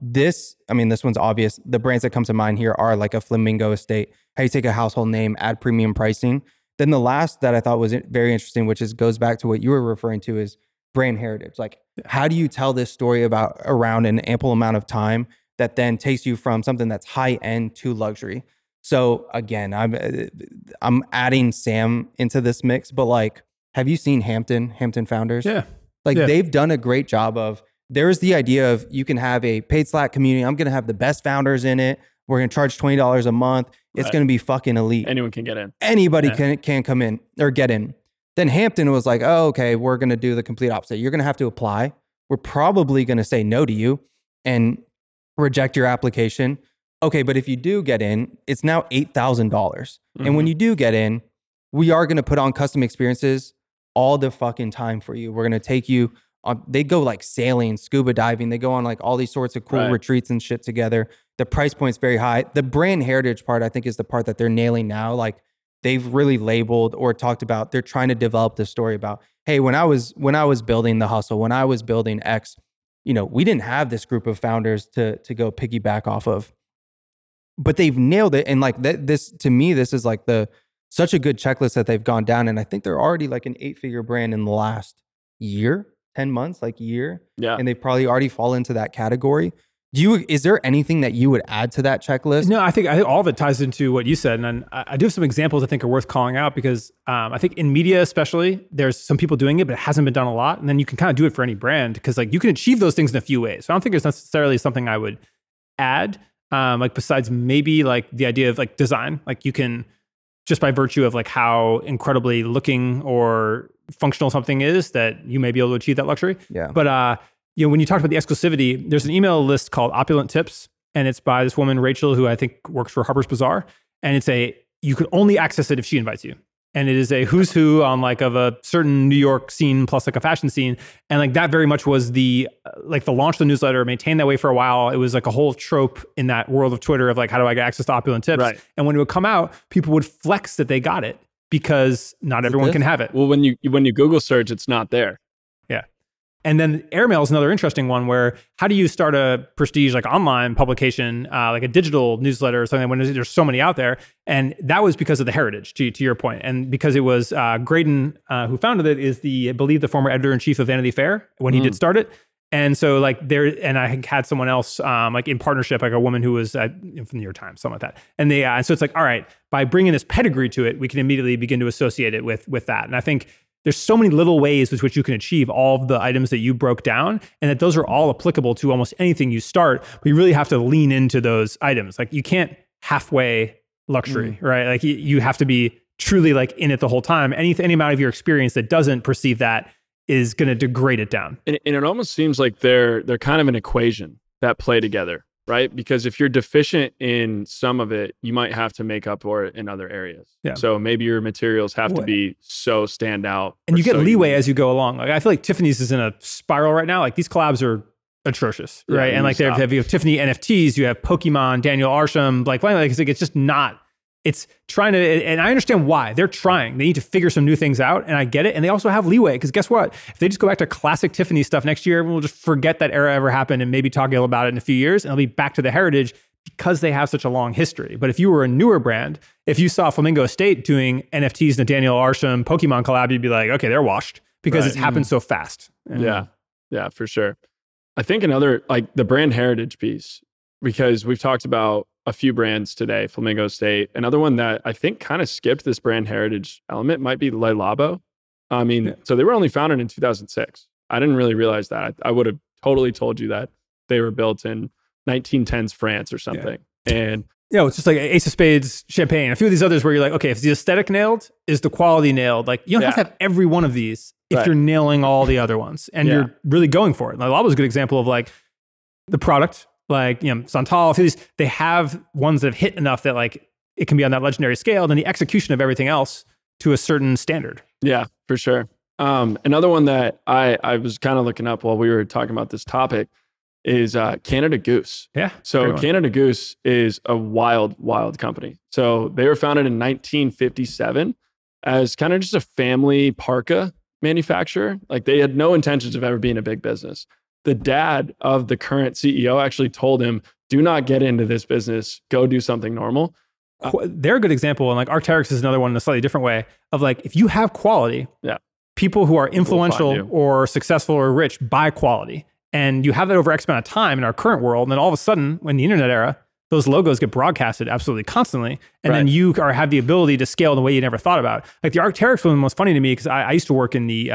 This one's obvious. The brands that come to mind here are like a Flamingo Estate. How you take a household name, add premium pricing. Then the last that I thought was very interesting, which is goes back to what you were referring to, is brand heritage. Like, how do you tell this story around an ample amount of time that then takes you from something that's high end to luxury? So again, I'm adding Sam into this mix, but like, have you seen Hampton Founders? Yeah. Like they've done a great job of, there's the idea of you can have a paid Slack community. I'm going to have the best founders in it. We're going to charge $20 a month. It's going to be fucking elite. Anyone can get in. Anybody can come in or get in. Then Hampton was like, oh, okay, we're going to do the complete opposite. You're going to have to apply. We're probably going to say no to you and reject your application. Okay, but if you do get in, it's now $8,000. Mm-hmm. And when you do get in, we are going to put on custom experiences all the fucking time for you. We're going to take you on, they go like sailing, scuba diving. They go on like all these sorts of cool retreats and shit together. The price point's very high. The brand heritage part, I think, is the part that they're nailing now. Like they've really labeled or talked about, they're trying to develop this story about, hey, when I was building The Hustle, when I was building X, you know, we didn't have this group of founders to go piggyback off of. But they've nailed it. And like this, to me, this is like such a good checklist that they've gone down. And I think they're already like an 8-figure brand in the last 10 months. Yeah. And they probably already fall into that category. Is there anything that you would add to that checklist? No, I think all of it ties into what you said. And then I do have some examples I think are worth calling out because I think in media especially, there's some people doing it, but it hasn't been done a lot. And then you can kind of do it for any brand because like you can achieve those things in a few ways. So I don't think there's necessarily something I would add. Like besides maybe like the idea of like design, like you can just by virtue of like how incredibly looking or functional something is that you may be able to achieve that luxury. Yeah. But, you know, when you talked about the exclusivity, there's an email list called Opulent Tips and it's by this woman, Rachel, who I think works for Harper's Bazaar. And it's you can only access it if she invites you. And it is a who's who on like of a certain New York scene plus like a fashion scene. And like that very much was the launch of the newsletter, maintained that way for a while. It was like a whole trope in that world of Twitter of like, how do I get access to Opulent Tips? Right. And when it would come out, people would flex that they got it because not everyone can have it. Well, when you Google search, it's not there. Yeah. And then Airmail is another interesting one where how do you start a prestige like online publication, like a digital newsletter or something when there's so many out there? And that was because of the heritage, to your point. And because it was Graydon, who founded it, is I believe the former editor-in-chief of Vanity Fair when he did start it. And so like and I had someone else like in partnership, like a woman who was from the New York Times, something like that. And and so it's like, all right, by bringing this pedigree to it, we can immediately begin to associate it with that. And I think There's so many little ways with which you can achieve all of the items that you broke down, and that those are all applicable to almost anything you start, but you really have to lean into those items. Like you can't halfway luxury, right? Like you have to be truly like in it the whole time. Any amount of your experience that doesn't perceive that is going to degrade it down. And it almost seems like they're kind of an equation that play together, right? Because if you're deficient in some of it, you might have to make up for it in other areas. Yeah. So maybe your materials have to be so stand out. And you get leeway as you go along. Like I feel like Tiffany's is in a spiral right now. Like these collabs are atrocious, right? Yeah, and like you have Tiffany NFTs, you have Pokemon, Daniel Arsham, like it's just not, it's trying to, and I understand why they're trying. They need to figure some new things out, and I get it. And they also have leeway, because guess what? If they just go back to classic Tiffany stuff next year, everyone will just forget that era ever happened and maybe talk ill about it in a few years, and it'll be back to the heritage because they have such a long history. But if you were a newer brand, if you saw Flamingo Estate doing NFTs and a Daniel Arsham Pokemon collab, you'd be like, okay, they're washed, because it's happened so fast. And yeah, for sure. I think another, like the brand heritage piece, because we've talked about a few brands today, Flamingo Estate. Another one that I think kind of skipped this brand heritage element might be Le Labo. I mean, so they were only founded in 2006. I didn't really realize that. I would have totally told you that they were built in 1910s France or something. Yeah. And it's just like Ace of Spades, Champagne, a few of these others where you're like, okay, if the aesthetic nailed, is the quality nailed? Like you don't have to have every one of these if you're nailing all the other ones and you're really going for it. Le Labo is a good example of like the product, like, you know, Santal, they have ones that have hit enough that like it can be on that legendary scale, and then the execution of everything else to a certain standard. Yeah, for sure. Another one that I was kind of looking up while we were talking about this topic is Canada Goose. Yeah. So Canada Goose is a wild, wild company. So they were founded in 1957 as kind of just a family parka manufacturer. Like they had no intentions of ever being a big business. The dad of the current CEO actually told him, do not get into this business, go do something normal. They're a good example. And like Arc'teryx is another one in a slightly different way of like, if you have quality, people who are influential or successful or rich buy quality. And you have that over X amount of time in our current world. And then all of a sudden, when the internet era, those logos get broadcasted absolutely constantly. And then you have the ability to scale in the way you never thought about. Like the Arc'teryx one was funny to me because I used to work in the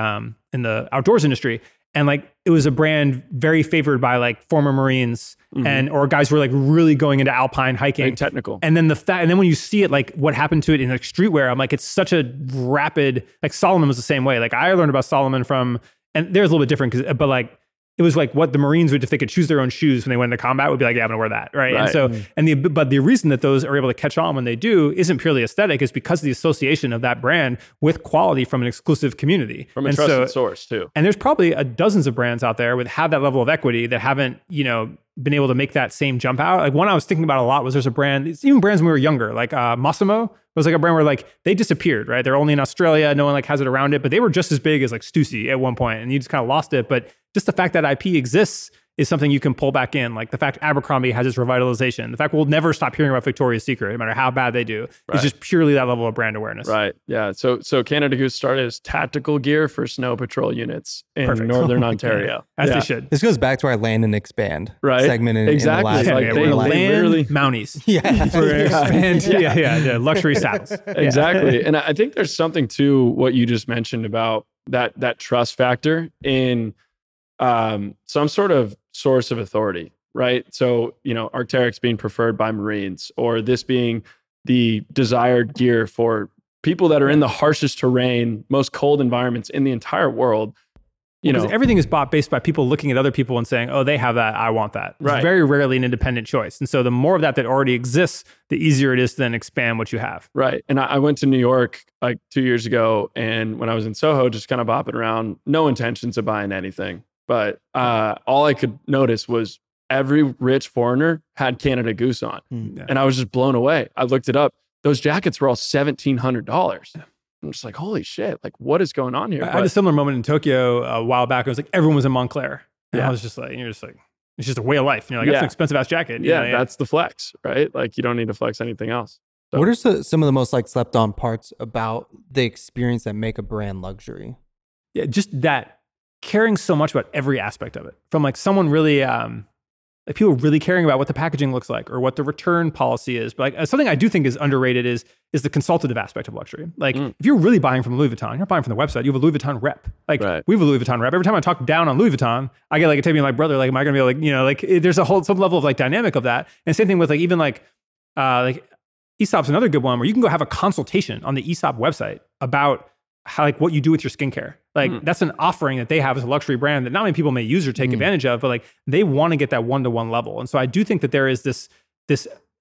outdoors industry. And like, it was a brand very favored by like former Marines and, or guys who were like really going into alpine hiking. Very technical. And then and then when you see it, like what happened to it in like streetwear, I'm like, it's such a rapid, like Solomon was the same way. Like I learned about Solomon and there's a little bit different, but like, it was like what the Marines would, if they could choose their own shoes when they went into combat, would be like, yeah, I'm gonna wear that, right? And so, but the reason that those are able to catch on when they do isn't purely aesthetic, is because of the association of that brand with quality from an exclusive community. From a trusted source too. And there's probably dozens of brands out there with have that level of equity that haven't, been able to make that same jump out. Like one I was thinking about a lot was there's a brand, it's even brands when we were younger, like Massimo was like a brand where like they disappeared, right? They're only in Australia. No one like has it around it, but they were just as big as like Stussy at one point, and you just kind of lost it. But just the fact that IP exists is something you can pull back in. Like the fact Abercrombie has its revitalization, the fact we'll never stop hearing about Victoria's Secret, no matter how bad they do, it's just purely that level of brand awareness. Right. Yeah. So Canada Goose started as tactical gear for snow patrol units in Northern Ontario. As they should. This goes back to our land and expand segment in the last. Like they literally Mounties. Yeah. For expand. Yeah. Luxury saddles. Exactly. And I think there's something to what you just mentioned about that trust factor in some sort of source of authority, right? So, Arc'teryx being preferred by Marines, or this being the desired gear for people that are in the harshest terrain, most cold environments in the entire world. Because everything is bought based by people looking at other people and saying, oh, they have that, I want that. It's very rarely an independent choice. And so the more of that already exists, the easier it is to then expand what you have. Right. And I went to New York like 2 years ago, and when I was in Soho, just kind of bopping around, no intentions of buying anything. But all I could notice was every rich foreigner had Canada Goose on. Yeah. And I was just blown away. I looked it up. Those jackets were all $1,700. I'm just like, holy shit. Like, what is going on here? I had a similar moment in Tokyo a while back. It was like, everyone was in Montclair. And I was just like, it's just a way of life. You're like, that's an expensive ass jacket. That's the flex, right? Like, you don't need to flex anything else. So. What are some of the most like slept on parts about the experience that make a brand luxury? Yeah, just that. Caring so much about every aspect of it, from like someone really like people really caring about what the packaging looks like or what the return policy is. But like, something I do think is underrated is the consultative aspect of luxury. Like if you're really buying from Louis Vuitton, you're not buying from the website. You have a Louis Vuitton rep. Like we have a Louis Vuitton rep. Every time I talk down on Louis Vuitton, I get like a tip, like, brother, like, am I going to be like, you know, like there's a whole, some level of like dynamic of that. And same thing with like, even like Aesop's another good one where you can go have a consultation on the Aesop website about how, like what you do with your skincare. Like that's an offering that they have as a luxury brand that not many people may use or take advantage of, but like they want to get that one-to-one level. And so I do think that there is this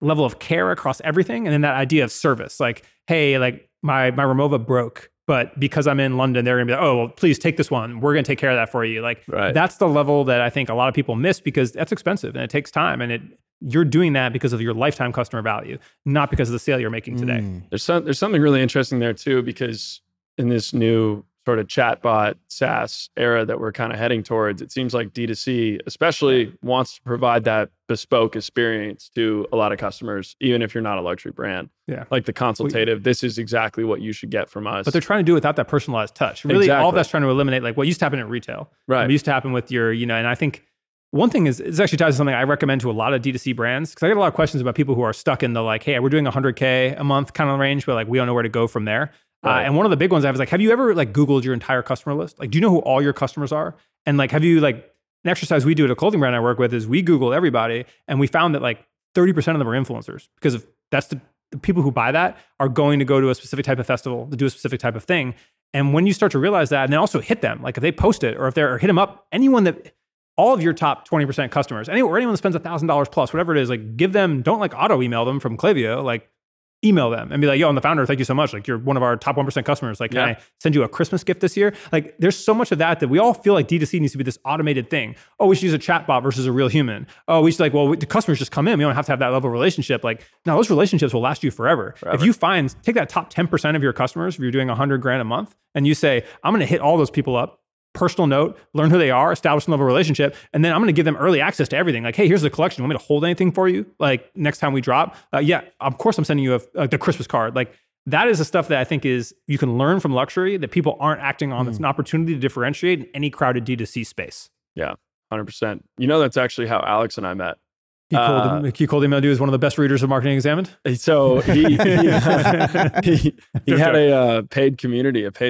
level of care across everything. And then that idea of service, like, hey, like my Remova broke, but because I'm in London, they're gonna be like, oh, well, please take this one. We're gonna take care of that for you. Like that's the level that I think a lot of people miss because that's expensive and it takes time and you're doing that because of your lifetime customer value, not because of the sale you're making today. There's something really interesting there too, because in this new sort of chatbot SaaS era that we're kind of heading towards, it seems like D2C especially wants to provide that bespoke experience to a lot of customers, even if you're not a luxury brand. Yeah. Like the consultative, this is exactly what you should get from us. But they're trying to do it without that personalized touch. Really, all that's trying to eliminate like what used to happen at retail. Right. It used to happen with your, you know, and I think one thing is, it's actually ties to something I recommend to a lot of D2C brands, because I get a lot of questions about people who are stuck in the like, hey, we're doing 100K a month kind of range, but like we don't know where to go from there. And one of the big ones I have is like, have you ever like Googled your entire customer list? Like, do you know who all your customers are? And like, have you like, an exercise we do at a clothing brand I work with is we Googled everybody and we found that like 30% of them are influencers because of, that's the people who buy that are going to go to a specific type of festival to do a specific type of thing. And when you start to realize that and then also hit them, like if they post it or if they're, or hit them up, anyone that, all of your top 20% customers, anyone that spends $1,000 plus, whatever it is, like give them, don't like auto email them from Klaviyo, like email them and be like, yo, I'm the founder. Thank you so much. Like you're one of our top 1% customers. Like, can I send you a Christmas gift this year? Like there's so much of that we all feel like D2C needs to be this automated thing. Oh, we should use a chatbot versus a real human. Oh, we should like, well, the customers just come in. We don't have to have that level of relationship. Like now those relationships will last you forever. If you find, take that top 10% of your customers, if you're doing $100,000 a month and you say, I'm going to hit all those people up, personal note, learn who they are, establish a level of relationship, and then I'm going to give them early access to everything. Like, hey, here's the collection. You want me to hold anything for you? Like next time we drop? Yeah, of course I'm sending you the Christmas card. Like that is the stuff that I think is, you can learn from luxury that people aren't acting on. It's an opportunity to differentiate in any crowded D2C space. Yeah, 100%. You know, that's actually how Alex and I met. He called him, is one of the best readers of Marketing Examined. So he had a paid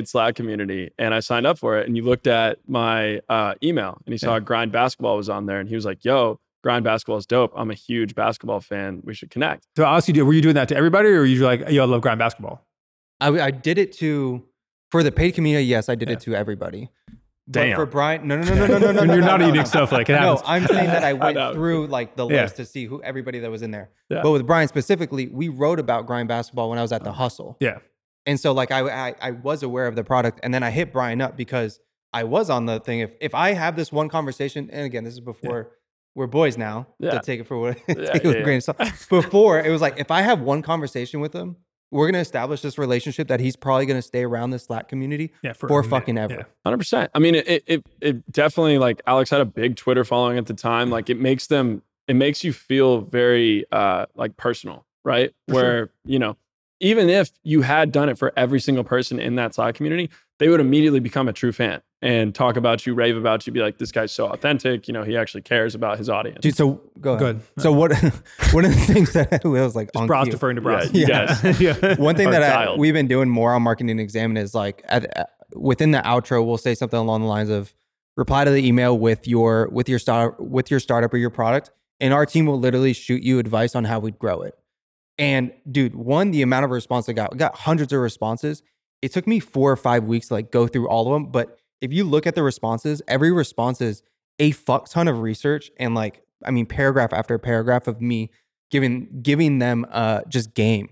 Slack community, and I signed up for it. And you looked at my email, and he saw Grind Basketball was on there, and he was like, yo, Grind Basketball is dope. I'm a huge basketball fan. We should connect. So I asked you, were you doing that to everybody, or were you like, yo, I love Grind Basketball? I did it for the paid community, yes, I did it to everybody. Damn. But for Brian, no. You're not eating stuff like it happens. No, I'm saying that I went through like the list to see who everybody that was in there. Yeah. But with Brian specifically, we wrote about Grind Basketball when I was at the Hustle. Yeah. And so like I was aware of the product, and then I hit Brian up because I was on the thing. If I have this one conversation, and again, this is before we're boys now, to take it for what take it with a grain of salt. Before it was like, if I have one conversation with him, we're going to establish this relationship that he's probably going to stay around the Slack community for fucking ever. 100%. I mean, it definitely, like Alex had a big Twitter following at the time. Like it makes you feel very like personal, right? Where, you know, even if you had done it for every single person in that Slack community, they would immediately become a true fan and talk about you, rave about you, be like, this guy's so authentic. You know, he actually cares about his audience. Dude, so go ahead. So one of the things that I was like, just Bros deferring to Bros. Yeah. One thing we've been doing more on Marketing Examined is like within the outro, we'll say something along the lines of reply to the email with your startup or your product, and our team will literally shoot you advice on how we'd grow it. And dude, the amount of response I got hundreds of responses. It took me 4 or 5 weeks to like go through all of them. But if you look at the responses, every response is a fuck ton of research. And like, I mean, paragraph after paragraph of me giving them just game.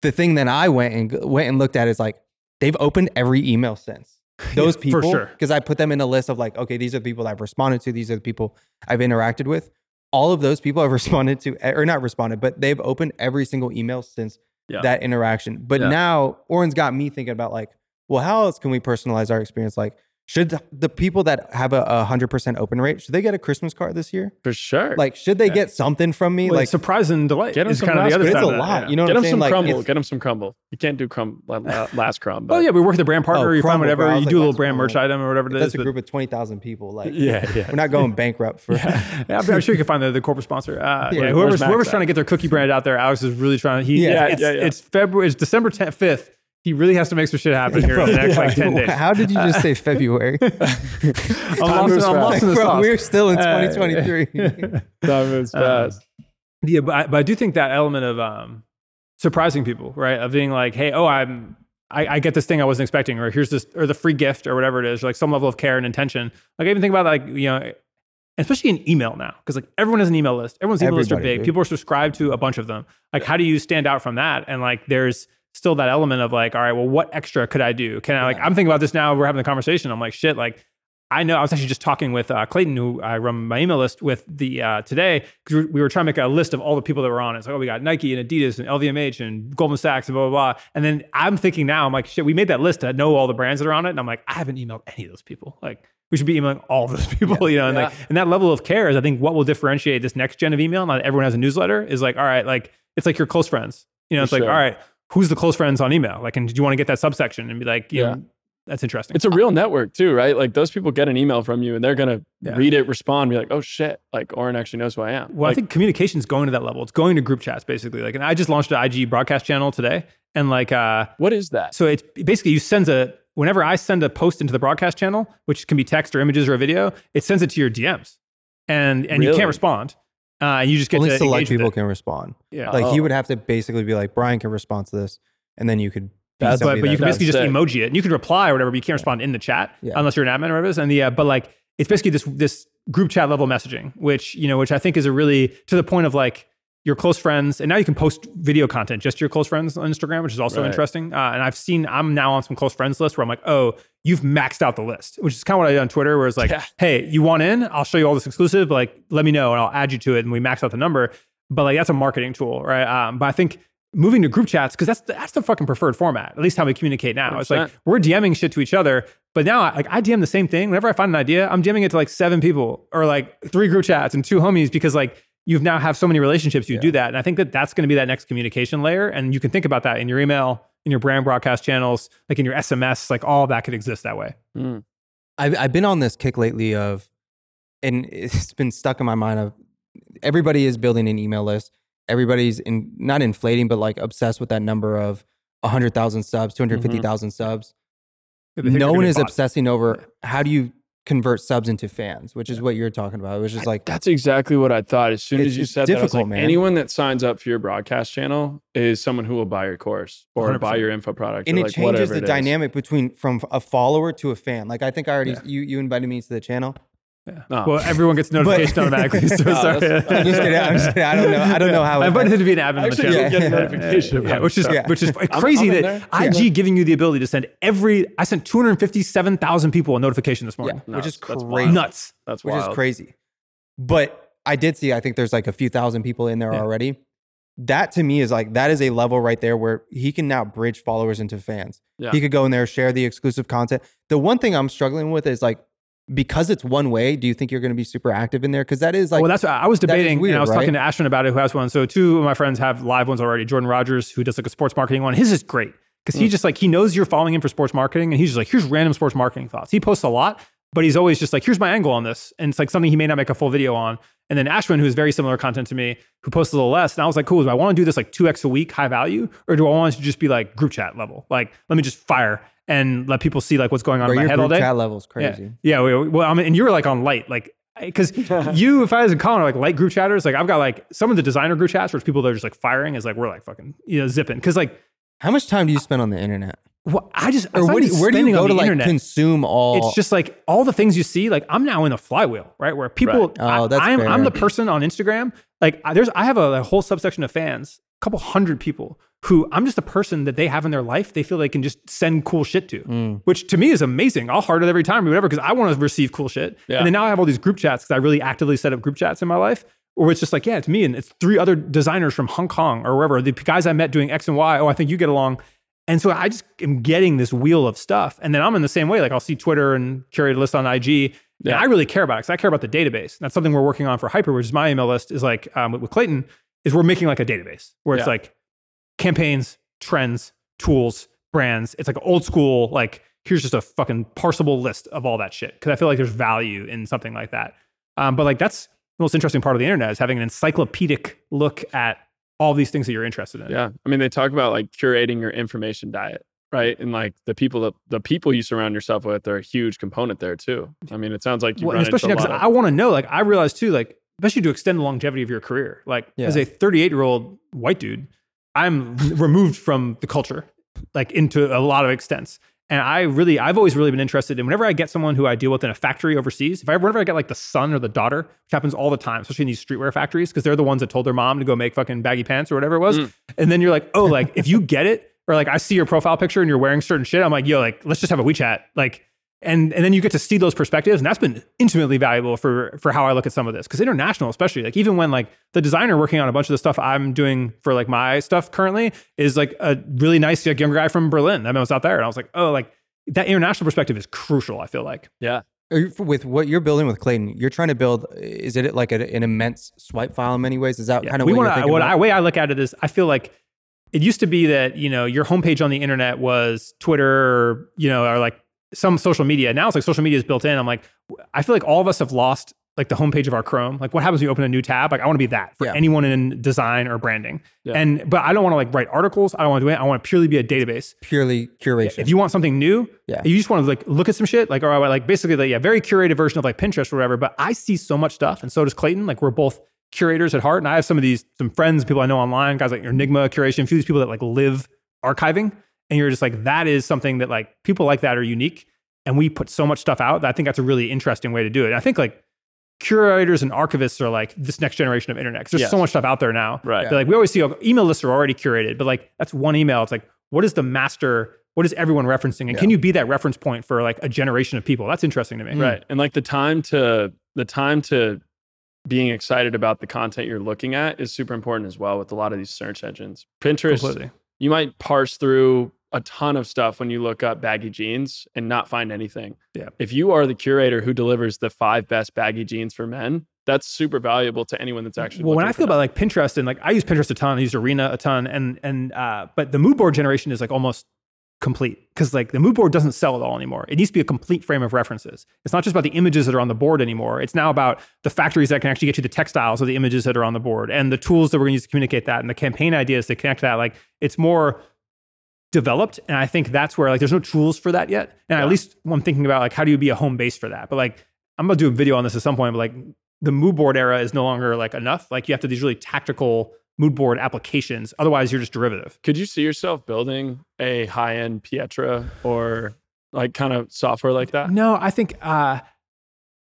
The thing that I went and looked at is like, they've opened every email since. Those people, for sure. Because I put them in a list of like, okay, these are the people I've responded to. These are the people I've interacted with. All of those people I've responded to, or not responded, but they've opened every single email since that interaction. But now Oren's got me thinking about like, well, how else can we personalize our experience? Like, Should the people that have a 100% open rate, should they get a Christmas card this year? For sure. Like, should they get something from me? Well, like surprise and delight. Get them some kind of the other side. It's a lot. Yeah. You know what I'm saying? Like, get them some Crumbl. You can't do Last Crumb. But. Oh yeah, we work with a brand partner. You find whatever. You do a little brand merch item or whatever it is. That's a group of 20,000 people. Like, yeah. We're not going bankrupt for. Yeah. I'm sure you can find the corporate sponsor. Whoever's trying to get their cookie brand out there, Alex is really trying. It's February. It's December 5th. He really has to make some shit happen here in the next 10 days. How did you just say February? I'm lost in the sauce. We're still in 2023. Time moves fast. Yeah, but I do think that element of surprising people, right? Of being like, hey, I get this thing I wasn't expecting, or here's this, or the free gift, or whatever it is, or like some level of care and intention. Like I even think about especially in email now, because like everyone has an email list. Everyone's email lists are big. People are subscribed to a bunch of them. Like how do you stand out from that? And like there's still that element of like, all right, well, what extra could I do? Can I I'm thinking about this now, we're having a conversation. I'm like, shit, like I know I was actually just talking with Clayton, who I run my email list with today, because we were trying to make a list of all the people that were on it. It's like, oh, we got Nike and Adidas and LVMH and Goldman Sachs and blah, blah, blah. And then I'm thinking now, I'm like, shit, we made that list. I know all the brands that are on it. And I'm like, I haven't emailed any of those people. Like we should be emailing all those people, and that level of care is I think what will differentiate this next gen of email. Not everyone has a newsletter is like, all right, like it's like your close friends, it's For sure. Like, all right, who's the close friends on email? Like, and did you want to get that subsection and be like, you know, that's interesting. It's a real network too, right? Like those people get an email from you and they're going to read it, respond, be like, oh shit, like Oren actually knows who I am. Well, like, I think communication's going to that level. It's going to group chats basically. Like, and I just launched an IG broadcast channel today. And like, what is that? So it's basically whenever I send a post into the broadcast channel, which can be text or images or a video, it sends it to your DMs and really? You can't respond. You just get only to select people can respond. Yeah, like you would have to basically be like, Brian can respond to this, and then you could. But you can basically just emoji it, and you can reply or whatever. But you can't respond in the chat unless you're an admin or whatever it is. And but like it's basically this group chat level messaging, which I think is a really to the point of like your close friends. And now you can post video content just to your close friends on Instagram, which is also interesting. And I'm now on some close friends list where I'm like, oh, you've maxed out the list, which is kind of what I did on Twitter, where it's like, hey, you want in? I'll show you all this exclusive, but like, let me know and I'll add you to it. And we max out the number, but like, that's a marketing tool, right? But I think moving to group chats, because that's the fucking preferred format, at least how we communicate now. 100%. It's like, we're DMing shit to each other, but now I DM the same thing. Whenever I find an idea, I'm DMing it to like 7 people or like 3 group chats and 2 homies, because like, you've now have so many relationships, you do that. And I think that's going to be that next communication layer. And you can think about that in your email, in your brand broadcast channels, like in your SMS, like all that could exist that way. Mm. I've been on this kick lately and it's been stuck in my mind of everybody is building an email list. Everybody's not inflating, but like obsessed with that number of 100,000 subs, 250,000 subs. No one is obsessing over how do you convert subs into fans, which is what you're talking about. It was just like that's exactly what I thought. As soon as you said that, I was like, anyone that signs up for your broadcast channel is someone who will buy your course or 100%. Buy your info product. And it like changes the dynamic between from a follower to a fan. Like I think I already you invited me to the channel. Yeah. Oh. Well, everyone gets notification automatically. So sorry. I'm just kidding. I don't know how. I invited him to be an admin. Actually, you get a notification. Which is crazy that IG giving you the ability to send I sent 257,000 people a notification this morning, which is crazy. Nuts. That's wild. Which is crazy. But I did see. I think there's like a few thousand people in there already. That to me is like that is a level right there where he can now bridge followers into fans. Yeah. He could go in there, share the exclusive content. The one thing I'm struggling with is like. Because it's one way, do you think you're going to be super active in there? Because that is like... Well, that's what I was debating. Weird, and I was talking to Ashton about it, who has one. So 2 of my friends have live ones already. Jordan Rogers, who does like a sports marketing one. His is great because he just like, he knows you're following him for sports marketing. And he's just like, here's random sports marketing thoughts. He posts a lot, but he's always just like, here's my angle on this. And it's like something he may not make a full video on. And then Ashwin, who's very similar content to me, who posts a little less. And I was like, cool, do I want to do this like 2x a week, high value? Or do I want it to just be like group chat level? Like, let me just fire and let people see like what's going on in my head all day. Your chat level's crazy. Yeah. Well, I mean, and you were like on light, like, because if I was in Colin, like light group chatters, like I've got like some of the designer group chats where people that are just like firing is like, we're like fucking, zipping. Cause like, how much time do you spend on the internet? Well, where do you go to like internet? Consume all? It's just like all the things you see, like I'm now in a flywheel, right? Where people, right. I'm the person on Instagram. Like I have a whole subsection of fans, a couple hundred people who I'm just a person that they have in their life. They feel they can just send cool shit to, which to me is amazing. I'll heart it every time or whatever, because I want to receive cool shit. Yeah. And then now I have all these group chats because I really actively set up group chats in my life. Or it's just like, yeah, it's me and it's 3 other designers from Hong Kong or wherever, the guys I met doing X and Y. Oh, I think you get along. And so I just am getting this wheel of stuff. And then I'm in the same way. Like I'll see Twitter and curate a list on IG. Yeah. And I really care about it because I care about the database. And that's something we're working on for Hyper, which is my email list, is like with Clayton, is we're making like a database where it's like campaigns, trends, tools, brands. It's like old school, like here's just a fucking parsable list of all that shit. Because I feel like there's value in something like that. But like that's the most interesting part of the internet, is having an encyclopedic look at all these things that you're interested in. Yeah. I mean, they talk about like curating your information diet, right? And like the people you surround yourself with are a huge component there too. I mean, it sounds like you run especially into a lot of... I want to know, like I realized too, like especially to extend the longevity of your career. Like as a 38-year-old white dude, I'm removed from the culture, like into a lot of extents. And I've always really been interested in whenever I get someone who I deal with in a factory overseas, whenever I get like the son or the daughter, which happens all the time, especially in these streetwear factories, because they're the ones that told their mom to go make fucking baggy pants or whatever it was. And then you're like, oh, like if you get it, or like I see your profile picture and you're wearing certain shit, I'm like, yo, like let's just have a WeChat. Like, and then you get to see those perspectives. And that's been intimately valuable for how I look at some of this. Because international, especially, like even when like the designer working on a bunch of the stuff I'm doing for like my stuff currently is like a really nice like, younger guy from Berlin. I mean, I was out there and I was like, oh, like that international perspective is crucial, I feel like. Yeah. With what you're building with Clayton, you're trying to build, is it like an immense swipe file in many ways? Is that kind of what you're thinking about? The way I look at it is I feel like it used to be that, you know, your homepage on the internet was Twitter or, you know, or like some social media. Now it's like social media is built in. I'm like, I feel like all of us have lost like the homepage of our Chrome. Like what happens when you open a new tab? Like I want to be that for anyone in design or branding. Yeah. But I don't want to like write articles. I don't want to do it. I want to purely be a database. Purely curation. Yeah. If you want something new, you just want to like look at some shit. Like, or like basically like, very curated version of like Pinterest or whatever. But I see so much stuff. And so does Clayton. Like we're both curators at heart. And I have some friends, people I know online, guys like Enigma Curation, a few of these people that like live archiving. And you're just like, that is something that like people like that are unique. And we put so much stuff out that I think that's a really interesting way to do it. And I think like curators and archivists are like this next generation of internet. Cause there's so much stuff out there now. Right. Like we always see like, email lists are already curated, but like that's one email. It's like, what is the master? What is everyone referencing? And can you be that reference point for like a generation of people? That's interesting to me. Right. And like the time to being excited about the content you're looking at is super important as well with a lot of these search engines. Pinterest, completely. You might parse through a ton of stuff when you look up baggy jeans and not find anything. Yeah. If you are the curator who delivers the 5 best baggy jeans for men, that's super valuable to anyone that's actually looking. Well, when I feel about like Pinterest, and like I use Pinterest a ton, I use Arena a ton, and but the mood board generation is like almost complete, because like the mood board doesn't sell at all anymore. It needs to be a complete frame of references. It's not just about the images that are on the board anymore. It's now about the factories that can actually get you the textiles or the images that are on the board, and the tools that we're going to use to communicate that, and the campaign ideas to connect that. Like it's more developed, and I think that's where like there's no tools for that yet. And at least I'm thinking about like how do you be a home base for that. But like I'm gonna do a video on this at some point. But like the mood board era is no longer like enough. Like you have to do these really tactical mood board applications. Otherwise, you're just derivative. Could you see yourself building a high-end Pietra or like kind of software like that? No, I think I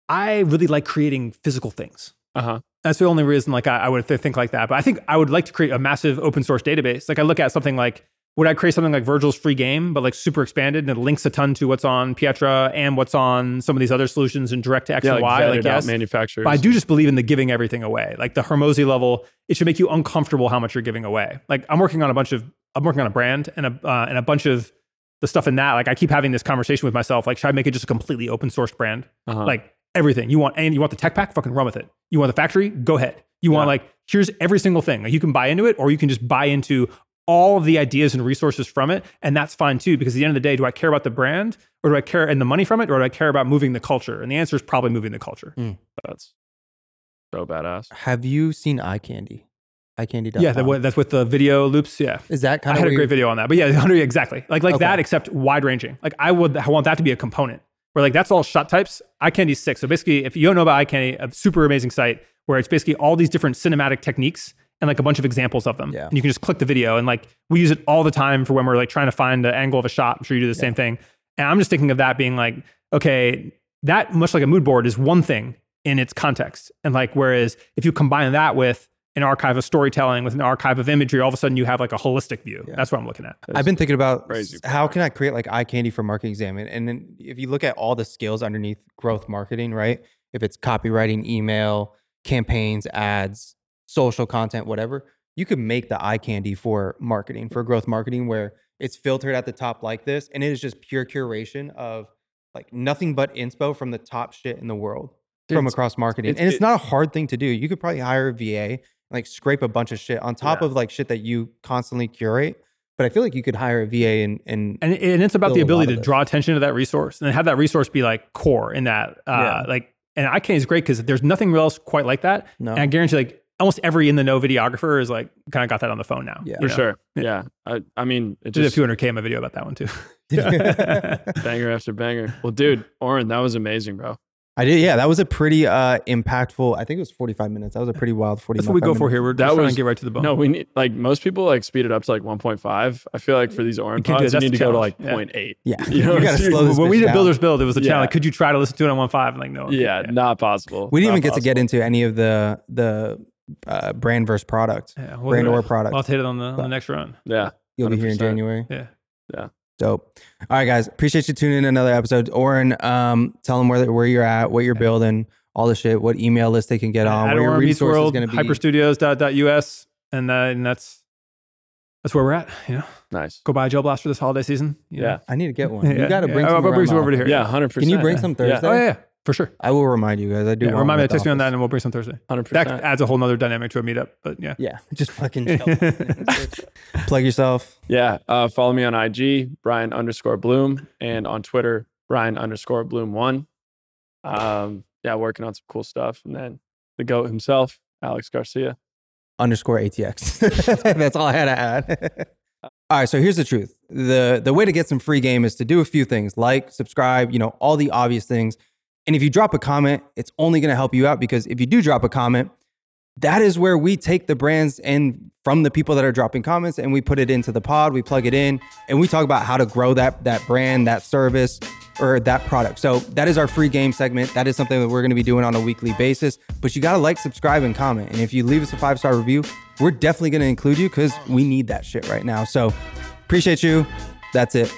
really like creating physical things. Uh-huh. That's the only reason like I would think like that. But I think I would like to create a massive open source database. Like I look at something like, would I create something like Virgil's free game, but like super expanded, and it links a ton to what's on Pietra and what's on some of these other solutions and direct to X and Y? Like yes, manufacturers. But I do just believe in the giving everything away. Like the Hormozy level, it should make you uncomfortable how much you're giving away. Like I'm working on a brand and a bunch of the stuff in that. Like I keep having this conversation with myself. Like should I make it just a completely open source brand? Uh-huh. Like everything you want the tech pack, fucking run with it. You want the factory? Go ahead. You want like here's every single thing. Like you can buy into it, or you can just buy into all of the ideas and resources from it. And that's fine too, because at the end of the day, do I care about the brand, or do I care and the money from it, or do I care about moving the culture? And the answer is probably moving the culture. That's so badass. Have you seen Eye Candy? EyeCandy.com? Yeah, that's with the video loops. Yeah. Is that kind of... I had a great video on that, but yeah, exactly. Like that, except wide ranging. Like I want that to be a component where like that's all shot types. Eye Candy's sick. So basically, if you don't know about Eye Candy, a super amazing site where it's basically all these different cinematic techniques and like a bunch of examples of them. Yeah. And you can just click the video. And like, we use it all the time for when we're like trying to find the angle of a shot. I'm sure you do the same thing. And I'm just thinking of that being like, okay, that much like a mood board is one thing in its context. And like, whereas if you combine that with an archive of storytelling, with an archive of imagery, all of a sudden you have like a holistic view. Yeah. That's what I'm looking at. I've been thinking about how can I create like Eye Candy for Marketing Exam? And then if you look at all the skills underneath growth marketing, right? If it's copywriting, email, campaigns, ads, social content, whatever, you could make the Eye Candy for marketing, for growth marketing, where It's filtered at the top like this. And it is just pure curation of like nothing but inspo from the top shit in the world from across marketing. It's not a hard thing to do. You could probably hire a VA, like scrape a bunch of shit on top of like shit that you constantly curate. But I feel like you could hire a VA and it's about the ability to draw attention to that resource and have that resource be like core in that, like, and iCandy is great because there's nothing else quite like that. No. And I guarantee like almost every in the know videographer is like kind of got that on the phone now. Yeah, for sure. Yeah. I mean, it just, did a 200K in my video about that one too. Banger after banger. Well, dude, Oren, that was amazing, bro. I did, yeah. That was a pretty impactful. I think it was 45 minutes. That was a pretty wild 45 minutes. That's what we go for here. We're just trying to get right to the bone. No, we need like most people like speed it up to like 1.5. I feel like for these Oren pods, you need to go to like 0.8. Yeah, you gotta slow this. When we did Builders Build, it was a challenge. Could you try to listen to it on 1.5? I'm like, no. Yeah, not possible. We didn't even get to get into any of the brand versus product, brand or product. I'll hit it on the next run. Yeah, you'll be here in January. Yeah. Dope. All right, guys. Appreciate you tuning in another episode. Oren, tell them where you're at, what you're building, all the shit, what email list they can get on, where your resource is going to be. Hyperstudios.us. And that's where we're at. Yeah. Nice. Go buy a Gel Blaster this holiday season. Yeah. I need to get one. You got to bring some. I'll bring some over to here. Yeah, 100%. Can you bring some Thursday? Yeah. Oh, yeah. For sure. I will remind you guys. I do. Remind me to text me on that and we'll bring some Thursday. 100%. That adds a whole nother dynamic to a meetup, but yeah. Yeah. Just fucking plug yourself. Yeah. Follow me on IG, Brian_Bloom, and on Twitter, Brian_Bloom1. Yeah. Working on some cool stuff. And then the GOAT himself, Alex Garcia. _ATX. That's all I had to add. All right, so here's the truth. The way to get some free game is to do a few things like subscribe, all the obvious things. And if you drop a comment, it's only going to help you out, because if you do drop a comment, that is where we take the brands and from the people that are dropping comments and we put it into the pod, we plug it in, and we talk about how to grow that brand, that service, or that product. So that is our free game segment. That is something that we're going to be doing on a weekly basis, but you got to like, subscribe, and comment. And if you leave us a 5-star review, we're definitely going to include you because we need that shit right now. So appreciate you. That's it.